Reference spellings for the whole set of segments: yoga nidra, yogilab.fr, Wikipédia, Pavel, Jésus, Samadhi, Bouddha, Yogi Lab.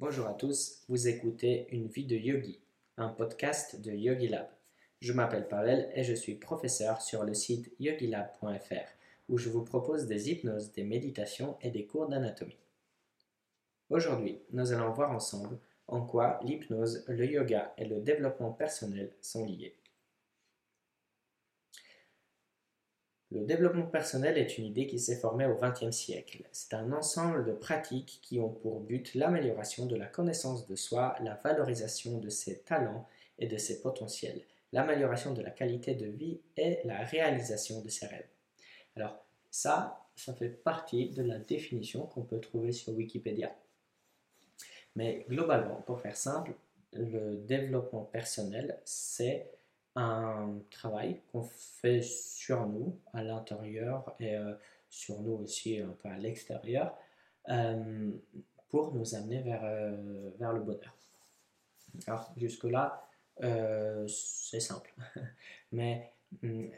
Bonjour à tous, vous écoutez Une vie de yogi, un podcast de Yogi Lab. Je m'appelle Pavel et je suis professeur sur le site yogilab.fr où je vous propose des hypnoses, des méditations et des cours d'anatomie. Aujourd'hui, nous allons voir ensemble en quoi l'hypnose, le yoga et le développement personnel sont liés. Le développement personnel est une idée qui s'est formée au XXe siècle. C'est un ensemble de pratiques qui ont pour but l'amélioration de la connaissance de soi, la valorisation de ses talents et de ses potentiels, l'amélioration de la qualité de vie et la réalisation de ses rêves. Alors ça fait partie de la définition qu'on peut trouver sur Wikipédia. Mais globalement, pour faire simple, le développement personnel, c'est un travail qu'on fait sur nous, à l'intérieur et sur nous aussi un peu à l'extérieur, pour nous amener vers le bonheur. Alors jusque-là, c'est simple, mais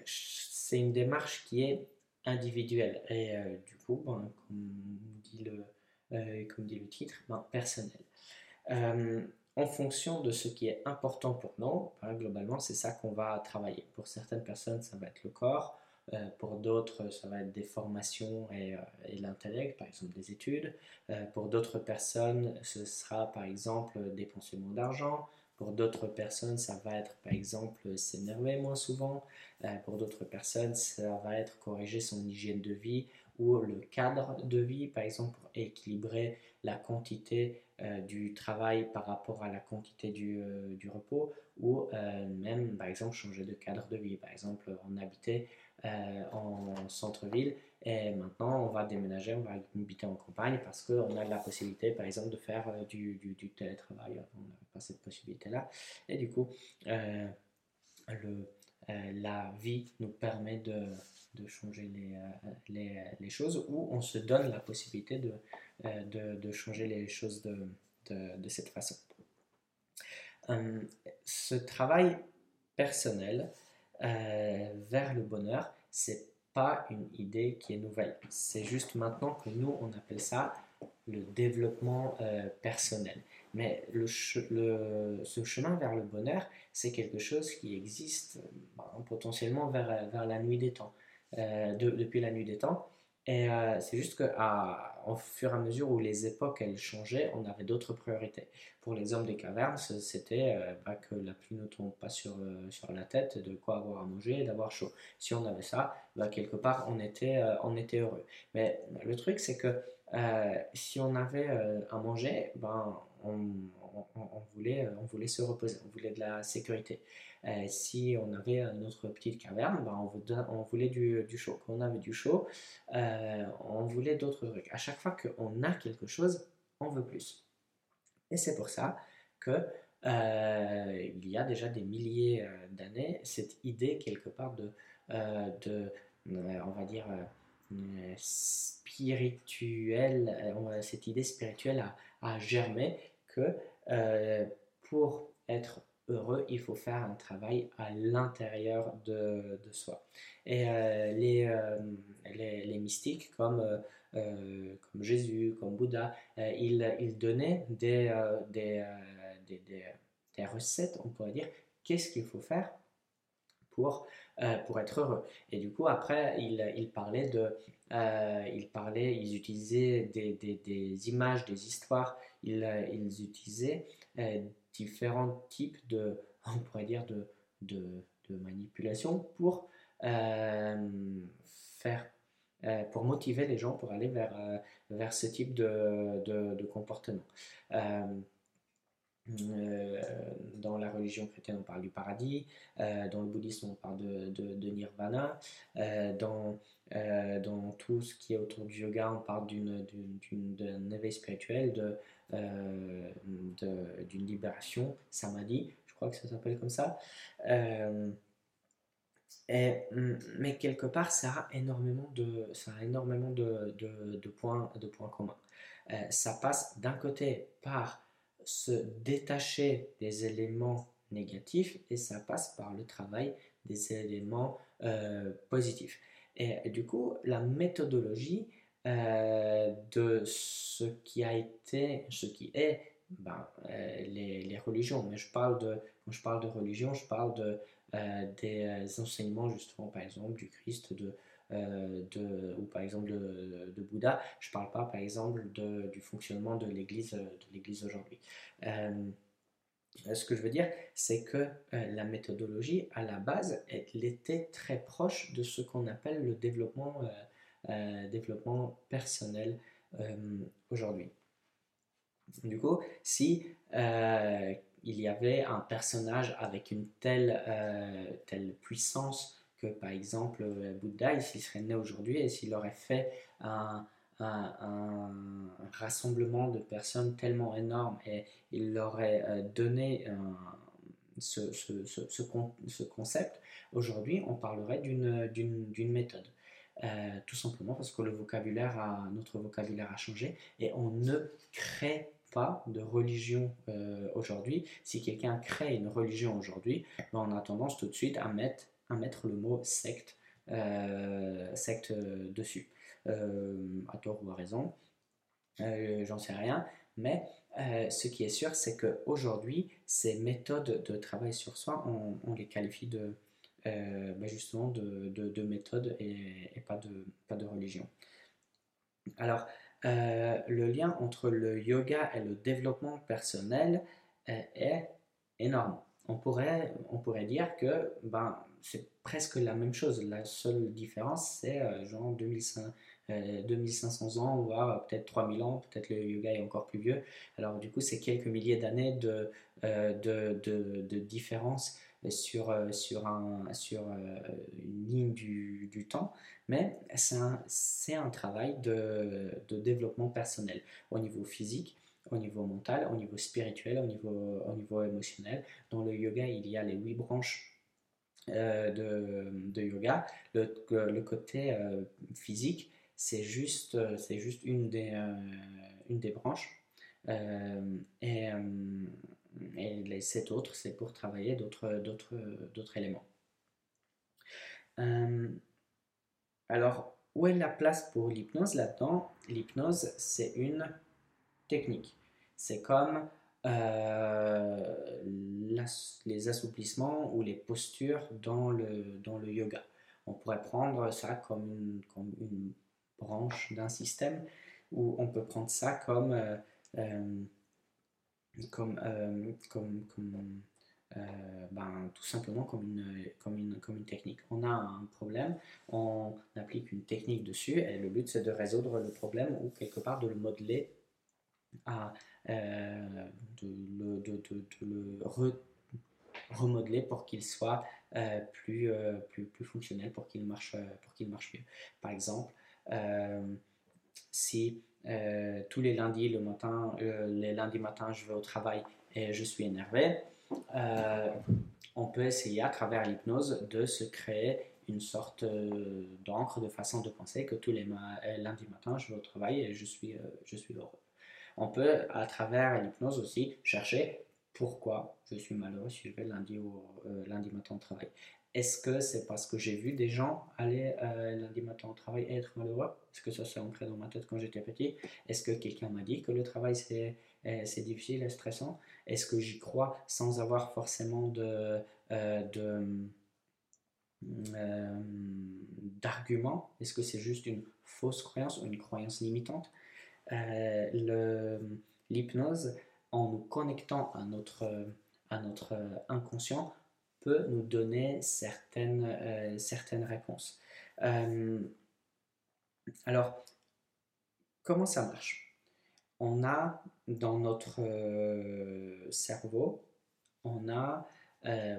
c'est une démarche qui est individuelle et du coup, comme dit le titre, personnelle. En fonction de ce qui est important pour nous, globalement, c'est ça qu'on va travailler. Pour certaines personnes, ça va être le corps. Pour d'autres, ça va être des formations et l'intellect, par exemple des études. Pour d'autres personnes, ce sera par exemple dépenser moins d'argent. Pour d'autres personnes, ça va être par exemple s'énerver moins souvent. Pour d'autres personnes, ça va être corriger son hygiène de vie ou le cadre de vie, par exemple pour équilibrer la quantité du travail par rapport à la quantité du repos, ou même par exemple changer de cadre de vie. Par exemple, on habitait en centre-ville et maintenant on va déménager, on va habiter en campagne parce qu'on a la possibilité par exemple de faire du télétravail. On n'avait pas cette possibilité-là et du coup la vie nous permet de changer les choses, ou on se donne la possibilité de changer les choses de cette façon. Ce travail personnel vers le bonheur, c'est pas une idée qui est nouvelle. C'est juste maintenant que nous, on appelle ça le développement personnel. Mais ce chemin vers le bonheur, c'est quelque chose qui existe potentiellement vers la nuit des temps, depuis la nuit des temps. Et c'est juste qu'au fur et à mesure où les époques elles changeaient, on avait d'autres priorités. Pour les hommes des cavernes, c'était que la pluie ne tombe pas sur la tête, de quoi avoir à manger et d'avoir chaud. Si on avait ça, quelque part on était heureux. Mais le truc c'est que si on avait à manger, on voulait se reposer, on voulait de la sécurité. Si on avait notre petite caverne, on voulait du chaud. Quand on avait du chaud, on voulait d'autres trucs. À chaque fois qu'on a quelque chose, on veut plus. Et c'est pour ça que il y a déjà des milliers d'années, cette idée quelque part on va dire spirituelle, cette idée spirituelle a germé que pour être heureux, il faut faire un travail à l'intérieur de soi. Et les mystiques comme Jésus, comme Bouddha, ils donnaient des recettes, on pourrait dire, qu'est-ce qu'il faut faire pour être heureux. Et du coup, après, ils utilisaient des images, des histoires, ils utilisaient différents types de manipulation pour pour motiver les gens pour aller vers ce type de comportement. Dans la religion chrétienne, on parle du paradis, dans le bouddhisme, on parle de nirvana, dans tout ce qui est autour du yoga, on parle d'un éveil spirituel, d'une libération, Samadhi, je crois que ça s'appelle comme ça. Mais quelque part, ça a énormément de points communs. Ça passe d'un côté par se détacher des éléments négatifs et ça passe par le travail des éléments positifs. Et du coup, la méthodologie de ce qui est les religions. Mais quand je parle de religion, je parle des enseignements, justement, par exemple, du Christ, ou par exemple de Bouddha. Je ne parle pas, par exemple, du fonctionnement de l'Église aujourd'hui. Ce que je veux dire, c'est que la méthodologie, à la base, elle était très proche de ce qu'on appelle le développement personnel aujourd'hui. Du coup, si il y avait un personnage avec une telle puissance que, par exemple, Bouddha, s'il serait né aujourd'hui et s'il aurait fait un rassemblement de personnes tellement énorme et il leur aurait donné ce concept, aujourd'hui on parlerait d'une méthode. Tout simplement parce que notre vocabulaire a changé et on ne crée pas de religion aujourd'hui. Si quelqu'un crée une religion aujourd'hui, on a tendance tout de suite à mettre le mot secte, dessus. À tort ou à raison, j'en sais rien, mais ce qui est sûr, c'est qu'aujourd'hui, ces méthodes de travail sur soi, on les qualifie justement de méthodes et pas de religion. Alors, le lien entre le yoga et le développement personnel est énorme. On pourrait dire que c'est presque la même chose. La seule différence, c'est genre 2500 ans, voire peut-être 3000 ans. Peut-être le yoga est encore plus vieux. Alors du coup, c'est quelques milliers d'années de différence sur une ligne du temps. Mais c'est un travail de développement personnel au niveau physique, au niveau mental, au niveau spirituel, au niveau émotionnel. Dans le yoga, il y a les 8 branches de yoga. Le côté physique, c'est juste une des branches. Et les 7 autres, c'est pour travailler d'autres éléments. Alors, où est la place pour l'hypnose là-dedans? L'hypnose, c'est une technique. C'est comme les assouplissements ou les postures dans le yoga. On pourrait prendre ça comme une branche d'un système, ou on peut prendre ça tout simplement comme une technique. On a un problème, on applique une technique dessus et le but c'est de résoudre le problème ou quelque part de le modeler, remodeler pour qu'il soit plus fonctionnel, pour qu'il marche mieux. Par exemple, si tous les lundis matin je vais au travail et je suis énervé, on peut essayer à travers l'hypnose de se créer une sorte d'encre, de façon de penser que tous les lundis matin je vais au travail et je suis heureux. On peut, à travers l'hypnose aussi, chercher pourquoi je suis malheureux si je vais lundi matin au travail. Est-ce que c'est parce que j'ai vu des gens aller lundi matin au travail et être malheureux? Est-ce que ça s'est ancré dans ma tête quand j'étais petit? Est-ce que quelqu'un m'a dit que le travail c'est difficile et stressant? Est-ce que j'y crois sans avoir forcément d'arguments? Est-ce que c'est juste une fausse croyance ou une croyance limitante? L'hypnose, en nous connectant à notre inconscient, peut nous donner certaines réponses. Alors, comment ça marche? On a dans notre cerveau, des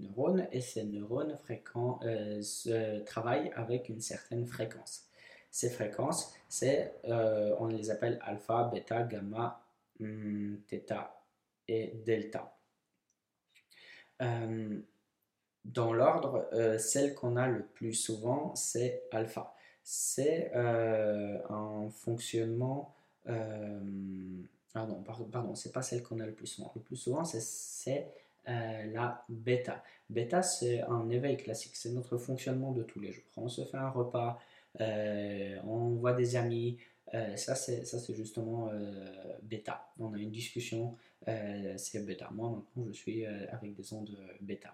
neurones, et ces neurones travaillent avec une certaine fréquence. Ces fréquences, on les appelle alpha, bêta, gamma, theta et delta. Dans l'ordre, celle qu'on a le plus souvent, c'est alpha. C'est un fonctionnement... c'est pas celle qu'on a le plus souvent. Le plus souvent, c'est la bêta. Bêta, c'est un éveil classique. C'est notre fonctionnement de tous les jours. On se fait un repas... on voit des amis, Ça c'est justement bêta. On a une discussion, c'est bêta. Moi maintenant je suis avec des ondes bêta.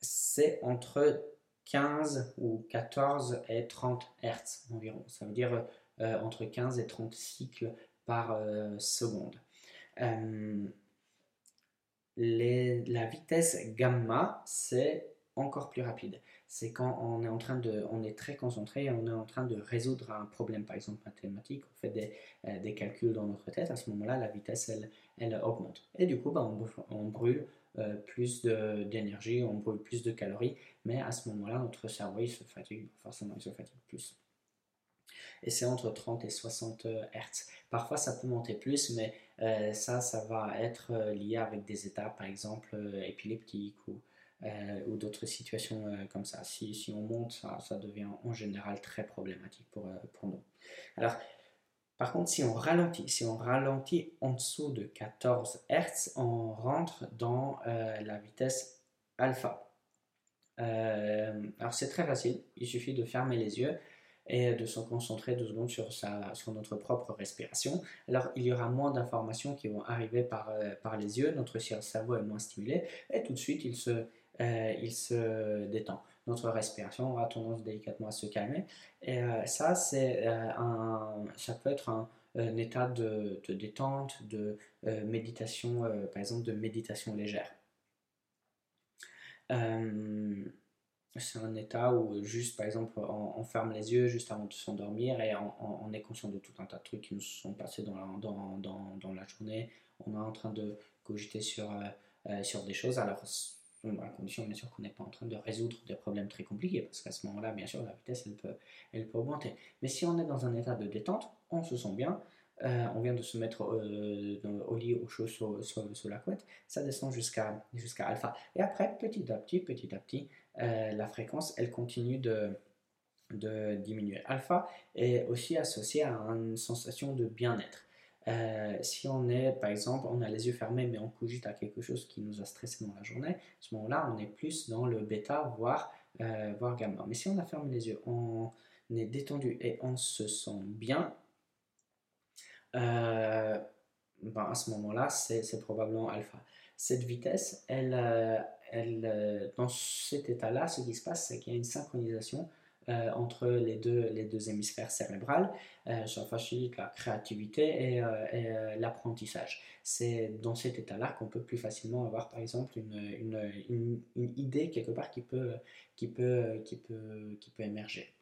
C'est entre 15 ou 14 et 30 Hertz environ. Ça veut dire entre 15 et 30 cycles par seconde. La vitesse gamma, c'est encore plus rapide. C'est quand on est très concentré et on est en train de résoudre un problème, par exemple mathématique, on fait des calculs dans notre tête, à ce moment-là, la vitesse, elle augmente. Et du coup, on brûle plus d'énergie, on brûle plus de calories, mais à ce moment-là, notre cerveau, il se fatigue, forcément, il se fatigue plus. Et c'est entre 30 et 60 Hertz. Parfois, ça peut monter plus, mais ça va être lié avec des états, par exemple, épileptiques ou d'autres situations comme ça. Si on monte, ça devient en général très problématique pour nous. Alors, par contre, si on ralentit en dessous de 14 Hertz, on rentre dans la vitesse alpha. Alors, c'est très facile. Il suffit de fermer les yeux et de se concentrer 2 secondes sur notre propre respiration. Alors, il y aura moins d'informations qui vont arriver par les yeux, notre cerveau est moins stimulé, et tout de suite, il se détend. Notre respiration aura tendance délicatement à se calmer, et ça peut être un état de détente, de méditation, par exemple de méditation légère. C'est un état où juste, par exemple, on ferme les yeux juste avant de s'endormir et on est conscient de tout un tas de trucs qui nous sont passés dans la journée. On est en train de cogiter sur des choses, alors à condition bien sûr qu'on n'est pas en train de résoudre des problèmes très compliqués, parce qu'à ce moment-là, bien sûr, la vitesse, elle peut augmenter. Mais si on est dans un état de détente, on se sent bien, on vient de se mettre au lit au chaud sous la couette, ça descend jusqu'à alpha. Et après, petit à petit, la fréquence, elle continue de diminuer. Alpha est aussi associée à une sensation de bien-être. Si on est, par exemple, on a les yeux fermés mais on cogite à quelque chose qui nous a stressé dans la journée, à ce moment-là, on est plus dans le bêta, voire gamma. Mais si on a fermé les yeux, on est détendu et on se sent bien, à ce moment-là, c'est probablement alpha. Cette vitesse, dans cet état-là, ce qui se passe, c'est qu'il y a une synchronisation entre les deux hémisphères cérébrales. Ça facilite la créativité et l'apprentissage. C'est dans cet état-là qu'on peut plus facilement avoir, par exemple, une idée quelque part qui peut émerger.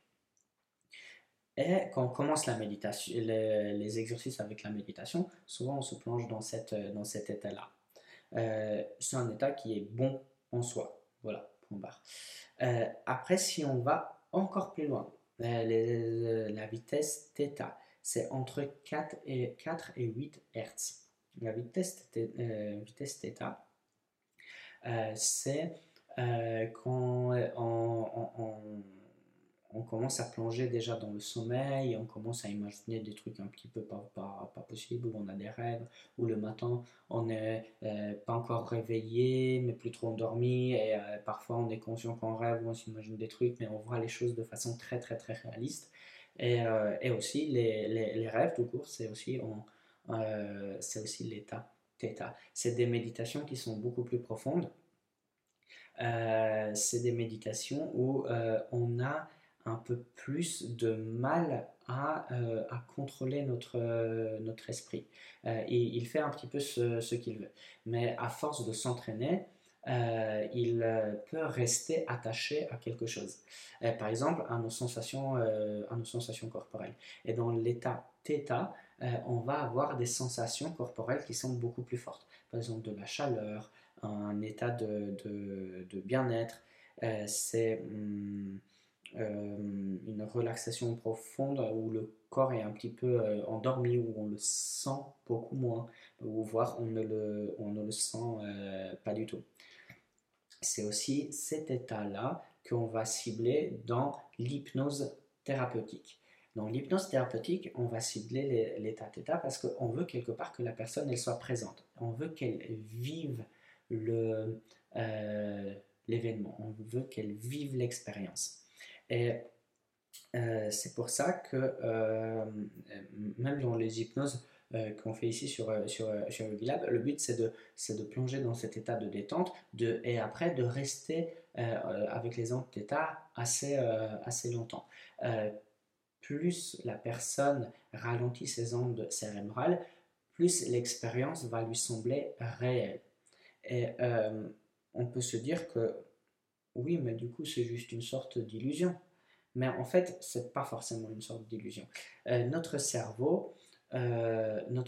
Et quand on commence la méditation, les exercices avec la méditation, souvent on se plonge dans cet état-là. C'est un état qui est bon en soi. Voilà, point barre. Après, si on va encore plus loin, la vitesse θ, c'est entre 4 et 8 Hertz. La vitesse θ, c'est quand on commence à plonger déjà dans le sommeil, on commence à imaginer des trucs un petit peu pas possibles, où on a des rêves, où le matin on n'est pas encore réveillé, mais plus trop endormi, et parfois on est conscient qu'on rêve, on s'imagine des trucs, mais on voit les choses de façon très très très réaliste. Et aussi les rêves tout court, c'est aussi l'état θ. C'est des méditations qui sont beaucoup plus profondes, c'est des méditations où on a un peu plus de mal à contrôler notre esprit. Il fait un petit peu ce qu'il veut. Mais à force de s'entraîner, il peut rester attaché à quelque chose. Par exemple, à nos sensations corporelles. Et dans l'état θ, on va avoir des sensations corporelles qui sont beaucoup plus fortes. Par exemple, de la chaleur, un état de bien-être. Une relaxation profonde où le corps est un petit peu endormi, où on le sent beaucoup moins, ou voire on ne le sent pas du tout. C'est aussi cet état-là qu'on va cibler dans l'hypnose thérapeutique. Dans l'hypnose thérapeutique, on va cibler l'état θ parce qu'on veut quelque part que la personne elle soit présente. On veut qu'elle vive l'événement, on veut qu'elle vive l'expérience. Et C'est pour ça que même dans les hypnoses qu'on fait ici sur Yogilab, le but c'est de plonger dans cet état de détente et après de rester avec les angles d'état assez longtemps. Plus la personne ralentit ses ondes cérébrales, plus l'expérience va lui sembler réelle. Et on peut se dire que oui, mais du coup c'est juste une sorte d'illusion. Mais en fait, ce n'est pas forcément une sorte d'illusion. Notre cerveau, il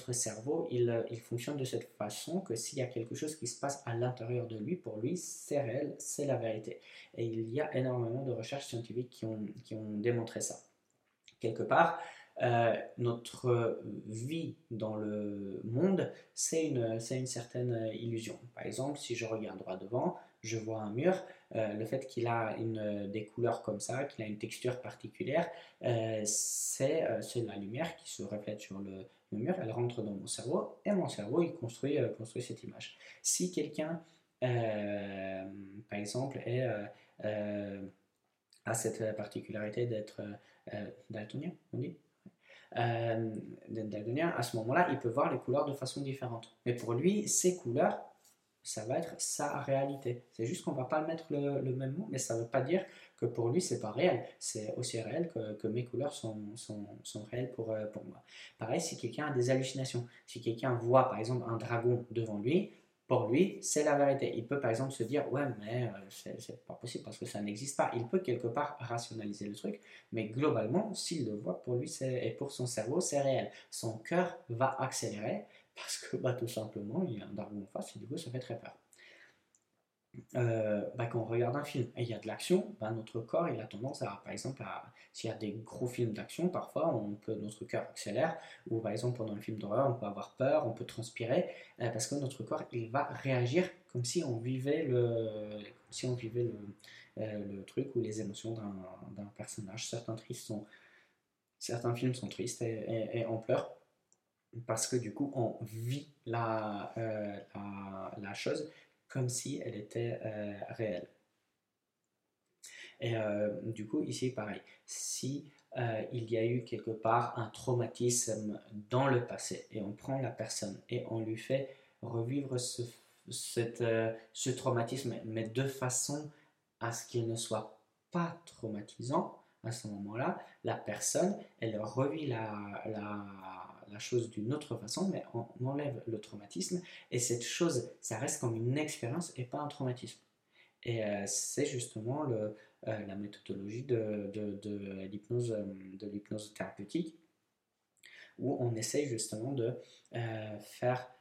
fonctionne de cette façon que s'il y a quelque chose qui se passe à l'intérieur de lui, pour lui, c'est réel, c'est la vérité. Et il y a énormément de recherches scientifiques qui ont démontré ça. Quelque part, notre vie dans le monde, c'est une certaine illusion. Par exemple, si je regarde droit devant, je vois un mur, le fait qu'il a des couleurs comme ça, qu'il a une texture particulière, c'est la lumière qui se reflète sur le mur, elle rentre dans mon cerveau, et mon cerveau il construit cette image. Si quelqu'un, par exemple, a cette particularité d'être daltonien, on dit daltonien, à ce moment-là, il peut voir les couleurs de façon différente. Mais pour lui, ces couleurs, ça va être sa réalité. C'est juste qu'on ne va pas mettre le même mot, mais ça ne veut pas dire que pour lui, ce n'est pas réel. C'est aussi réel que mes couleurs sont réelles pour moi. Pareil, si quelqu'un a des hallucinations, si quelqu'un voit par exemple un dragon devant lui, pour lui, c'est la vérité. Il peut par exemple se dire « ouais, mais c'est pas possible parce que ça n'existe pas ». Il peut quelque part rationaliser le truc, mais globalement, s'il le voit, pour lui et pour son cerveau, c'est réel. Son cœur va accélérer, parce que tout simplement, il y a un dragon en face et du coup, ça fait très peur. Quand on regarde un film et il y a de l'action, notre corps il a tendance à, par exemple, s'il y a des gros films d'action, parfois notre cœur accélère, ou par exemple pendant un film d'horreur, on peut avoir peur, on peut transpirer, parce que notre corps il va réagir comme si on vivait le truc ou les émotions d'un personnage. Certains films sont tristes et on pleure, parce que du coup on vit la chose comme si elle était réelle. Et du coup ici pareil, si il y a eu quelque part un traumatisme dans le passé et on prend la personne et on lui fait revivre ce traumatisme, mais de façon à ce qu'il ne soit pas traumatisant, à ce moment-là, la personne, elle revit la chose d'une autre façon, mais on enlève le traumatisme, et cette chose, ça reste comme une expérience et pas un traumatisme. Et c'est justement la méthodologie de l'hypnose thérapeutique, où on essaye justement de faire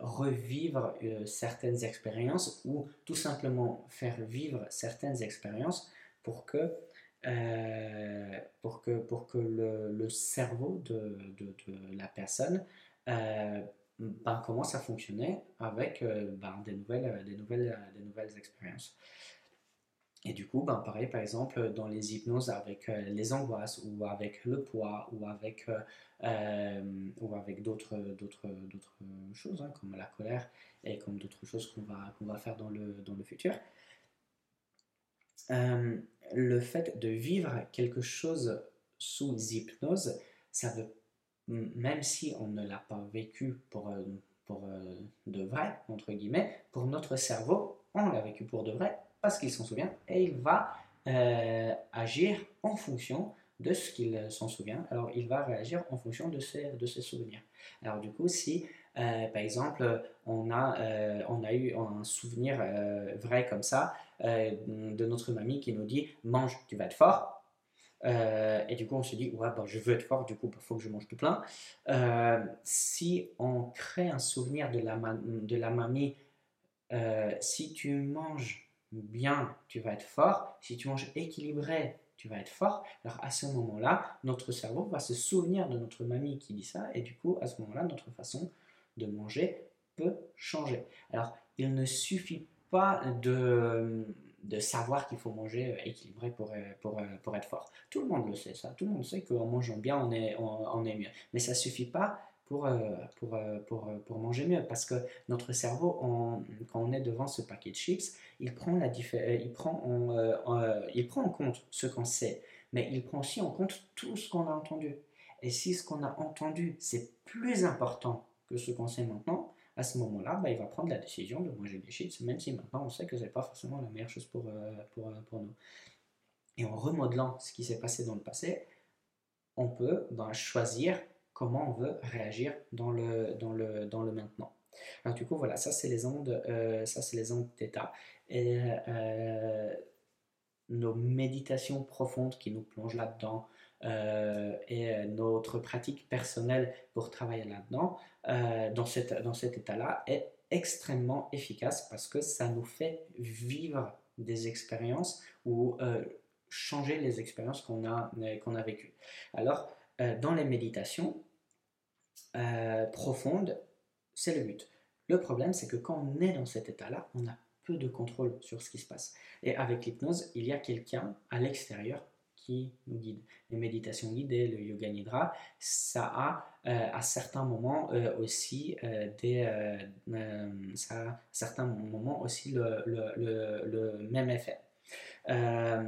revivre certaines expériences, ou tout simplement faire vivre certaines expériences pour que le cerveau de la personne commence à fonctionner avec des nouvelles expériences. Et du coup, pareil, par exemple, dans les hypnoses avec les angoisses ou avec le poids ou avec d'autres choses, comme la colère et comme d'autres choses qu'on va faire dans le futur. Le fait de vivre quelque chose sous hypnose, ça veut, même si on ne l'a pas vécu pour de vrai, entre guillemets, pour notre cerveau, on l'a vécu pour de vrai parce qu'il s'en souvient et il va agir en fonction de ce qu'il s'en souvient. Alors il va réagir en fonction de ses souvenirs. Alors du coup, si par exemple on a eu un souvenir vrai comme ça, de notre mamie qui nous dit « mange, tu vas être fort ». Et du coup, on se dit « ouais, je veux être fort, du coup, il faut que je mange tout plein ». Si on crée un souvenir de la mamie « si tu manges bien, tu vas être fort, si tu manges équilibré, tu vas être fort », alors à ce moment-là, notre cerveau va se souvenir de notre mamie qui dit ça, et du coup, à ce moment-là, notre façon de manger peut changer. Alors, il ne suffit pas de savoir qu'il faut manger équilibré pour être fort. Tout le monde le sait, ça. Tout le monde sait qu'en mangeant bien, on est mieux. Mais ça ne suffit pas pour manger mieux, parce que notre cerveau, quand on est devant ce paquet de chips, il prend en compte ce qu'on sait, mais il prend aussi en compte tout ce qu'on a entendu. Et si ce qu'on a entendu, c'est plus important que ce qu'on sait maintenant, à ce moment-là, il va prendre la décision de manger des chips, même si maintenant on sait que ce n'est pas forcément la meilleure chose pour nous. Et en remodelant ce qui s'est passé dans le passé, on peut choisir comment on veut réagir dans le maintenant. Alors du coup, voilà, ça c'est les ondes Theta. Et nos méditations profondes qui nous plongent là-dedans, et notre pratique personnelle pour travailler là-dedans, dans cet état-là, est extrêmement efficace parce que ça nous fait vivre des expériences ou changer les expériences qu'on a vécues. Alors, dans les méditations profondes, c'est le but. Le problème, c'est que quand on est dans cet état-là, on a peu de contrôle sur ce qui se passe. Et avec l'hypnose, il y a quelqu'un à l'extérieur qui nous guide. Les méditations guidées, le yoga nidra, ça a à certains moments aussi le même effet. La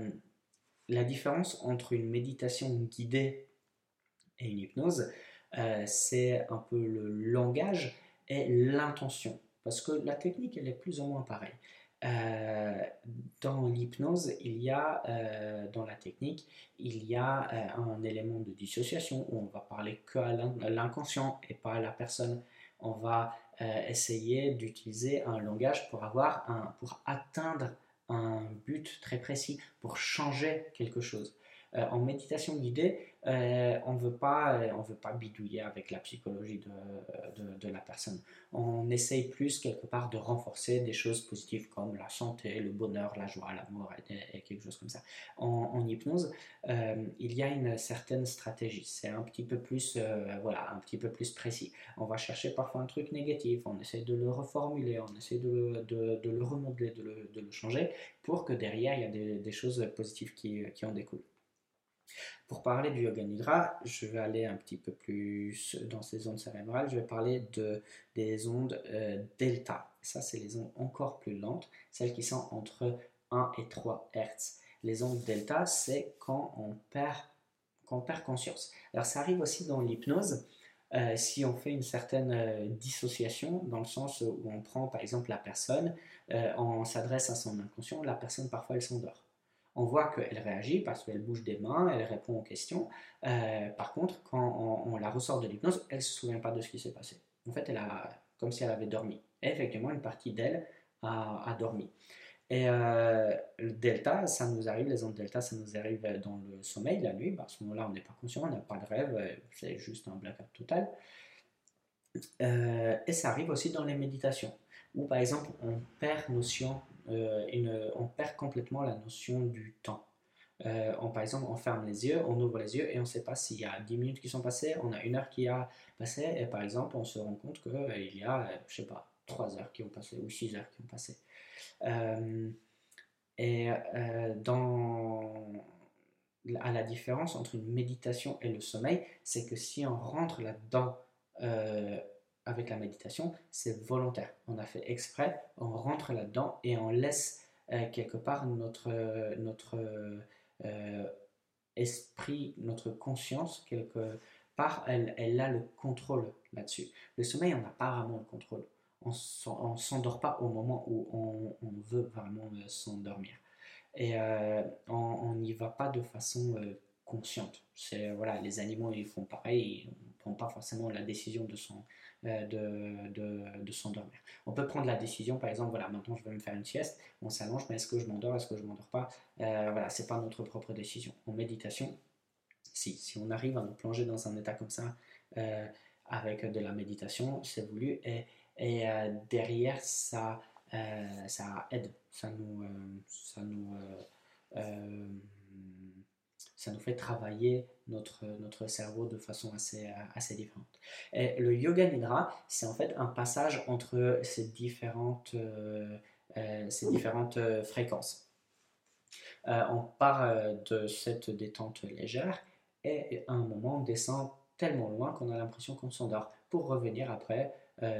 différence entre une méditation guidée et une hypnose, c'est un peu le langage et l'intention, parce que la technique, elle est plus ou moins pareille. Dans l'hypnose, dans la technique, il y a un élément de dissociation où on va parler que à l'inconscient et pas à la personne. On va essayer d'utiliser un langage pour atteindre un but très précis, pour changer quelque chose. En méditation guidée, on ne veut pas bidouiller avec la psychologie de la personne. On essaye plus quelque part de renforcer des choses positives comme la santé, le bonheur, la joie, l'amour et quelque chose comme ça. En hypnose, il y a une certaine stratégie. C'est un petit peu plus, un petit peu plus précis. On va chercher parfois un truc négatif, on essaie de le reformuler, on essaie de le remodeler, de le changer pour que derrière il y a des choses positives qui en découlent. Pour parler du yoga nidra, je vais aller un petit peu plus dans ces ondes cérébrales, je vais parler des ondes delta. Ça, c'est les ondes encore plus lentes, celles qui sont entre 1 et 3 Hz. Les ondes delta, c'est quand on perd conscience. Alors ça arrive aussi dans l'hypnose, si on fait une certaine dissociation, dans le sens où on prend par exemple la personne, on s'adresse à son inconscient, la personne parfois elle s'endort. On voit qu'elle réagit parce qu'elle bouge des mains, elle répond aux questions. Par contre, quand on la ressort de l'hypnose, elle ne se souvient pas de ce qui s'est passé. En fait, comme si elle avait dormi. Et effectivement, une partie d'elle a dormi. Et le delta, ça nous arrive, les ondes delta, ça nous arrive dans le sommeil, la nuit. À ce moment-là, on n'est pas conscient, on n'a pas de rêve, c'est juste un blackout total. Et ça arrive aussi dans les méditations, où par exemple, on perd notion. On perd complètement la notion du temps. Par exemple, on ferme les yeux, on ouvre les yeux et on ne sait pas s'il y a 10 minutes qui sont passées, on a une heure qui a passé et par exemple, on se rend compte qu'il y a, 3 heures qui ont passé ou 6 heures qui ont passé. À la différence entre une méditation et le sommeil, c'est que si on rentre là-dedans avec la méditation, c'est volontaire. On a fait exprès, on rentre là-dedans et on laisse quelque part notre esprit, notre conscience, quelque part, elle a le contrôle là-dessus. Le sommeil, on n'a pas vraiment le contrôle. On ne s'endort pas au moment où on veut vraiment s'endormir. Et on n'y va pas de façon consciente. Les animaux, ils font pareil, ils ne prennent pas forcément la décision de s'endormir. On peut prendre la décision, par exemple, maintenant je vais me faire une sieste, on s'allonge, mais est-ce que je m'endors, est-ce que je ne m'endors pas ? Ce n'est pas notre propre décision. En méditation, si on arrive à nous plonger dans un état comme ça, avec de la méditation, c'est voulu, et derrière, ça aide, ça nous fait travailler notre cerveau de façon assez différente. Et le yoga nidra, c'est en fait un passage entre ces différentes fréquences. On part de cette détente légère et à un moment on descend tellement loin qu'on a l'impression qu'on s'endort pour revenir après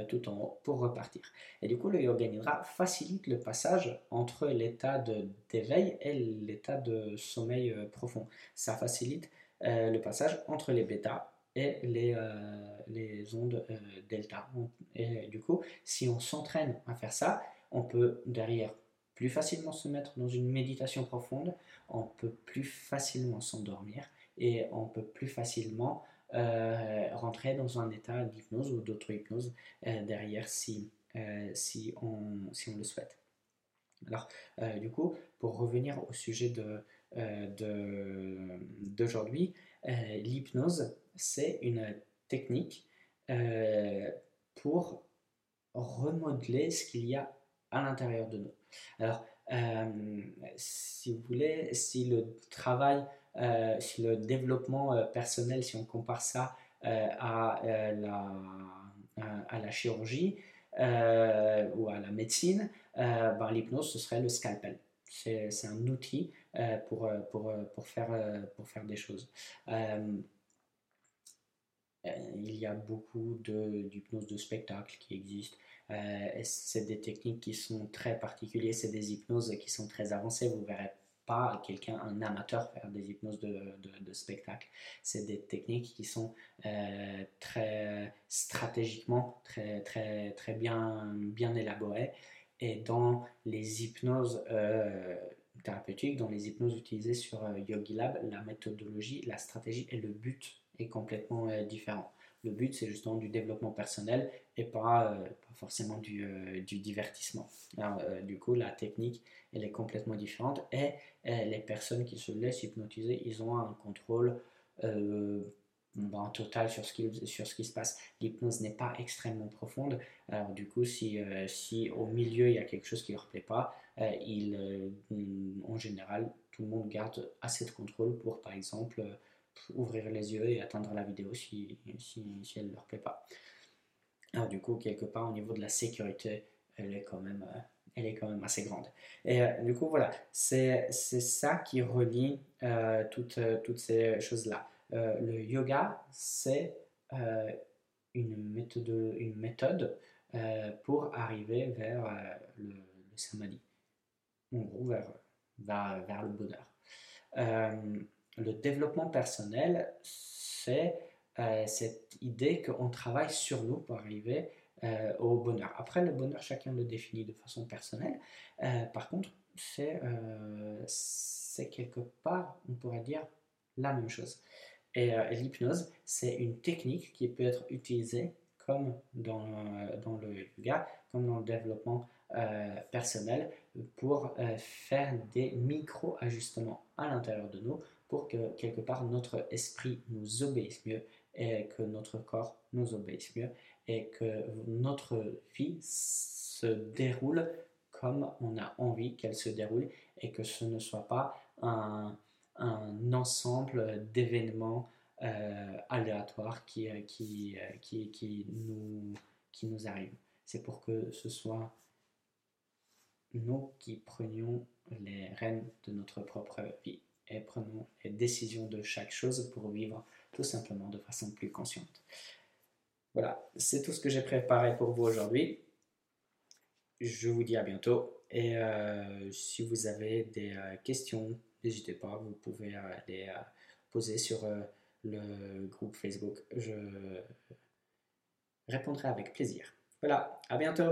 tout en haut, pour repartir. Et du coup, le yoga nidra facilite le passage entre l'état d'éveil et l'état de sommeil profond. Ça facilite le passage entre les bêtas et les ondes delta. Et du coup, si on s'entraîne à faire ça, on peut derrière plus facilement se mettre dans une méditation profonde, on peut plus facilement s'endormir et on peut plus facilement rentrer dans un état d'hypnose ou d'auto-hypnose derrière si on le souhaite. Alors du coup, pour revenir au sujet d'aujourd'hui, l'hypnose, c'est une technique pour remodeler ce qu'il y a à l'intérieur de nous. Alors, si vous voulez, si le développement personnel, si on compare ça à la chirurgie ou à la médecine, ben, l'hypnose, ce serait le scalpel. C'est un outil pour faire des choses. Il y a beaucoup d'hypnose de spectacle qui existe. C'est des techniques qui sont très particulières, c'est des hypnoses qui sont très avancées. Vous ne verrez pas un amateur faire des hypnoses de spectacle. C'est des techniques qui sont très stratégiquement très bien élaborées. Et dans les hypnoses thérapeutiques, dans les hypnoses utilisées sur Yogi Lab, la méthodologie, la stratégie et le but est complètement différent. Le but, c'est justement du développement personnel et pas forcément du divertissement. Alors, du coup, la technique, elle est complètement différente et les personnes qui se laissent hypnotiser, ils ont un contrôle total sur ce qui se passe. L'hypnose n'est pas extrêmement profonde. Alors du coup, si au milieu, il y a quelque chose qui ne leur plaît pas, en général, tout le monde garde assez de contrôle pour, par exemple, ouvrir les yeux et atteindre la vidéo si elle ne leur plaît pas. Alors du coup, quelque part, au niveau de la sécurité, elle est quand même assez grande. Et du coup, voilà, c'est ça qui relie toutes ces choses-là. Le yoga, c'est une méthode pour arriver vers le samadhi, en gros vers le Bouddha. Le développement personnel, c'est cette idée qu'on travaille sur nous pour arriver au bonheur. Après, le bonheur, chacun le définit de façon personnelle. Par contre, c'est quelque part, on pourrait dire, la même chose. Et l'hypnose, c'est une technique qui peut être utilisée comme dans le yoga, comme dans le développement personnel, pour faire des micro-ajustements à l'intérieur de nous, pour que quelque part notre esprit nous obéisse mieux et que notre corps nous obéisse mieux et que notre vie se déroule comme on a envie qu'elle se déroule et que ce ne soit pas un ensemble d'événements aléatoires qui nous arrivent. C'est pour que ce soit nous qui prenions les rênes de notre propre vie et prenons les décisions de chaque chose pour vivre tout simplement de façon plus consciente. Voilà, c'est tout ce que j'ai préparé pour vous aujourd'hui. Je vous dis à bientôt et si vous avez des questions, n'hésitez pas, vous pouvez les poser sur le groupe Facebook. Je répondrai avec plaisir. Voilà, à bientôt.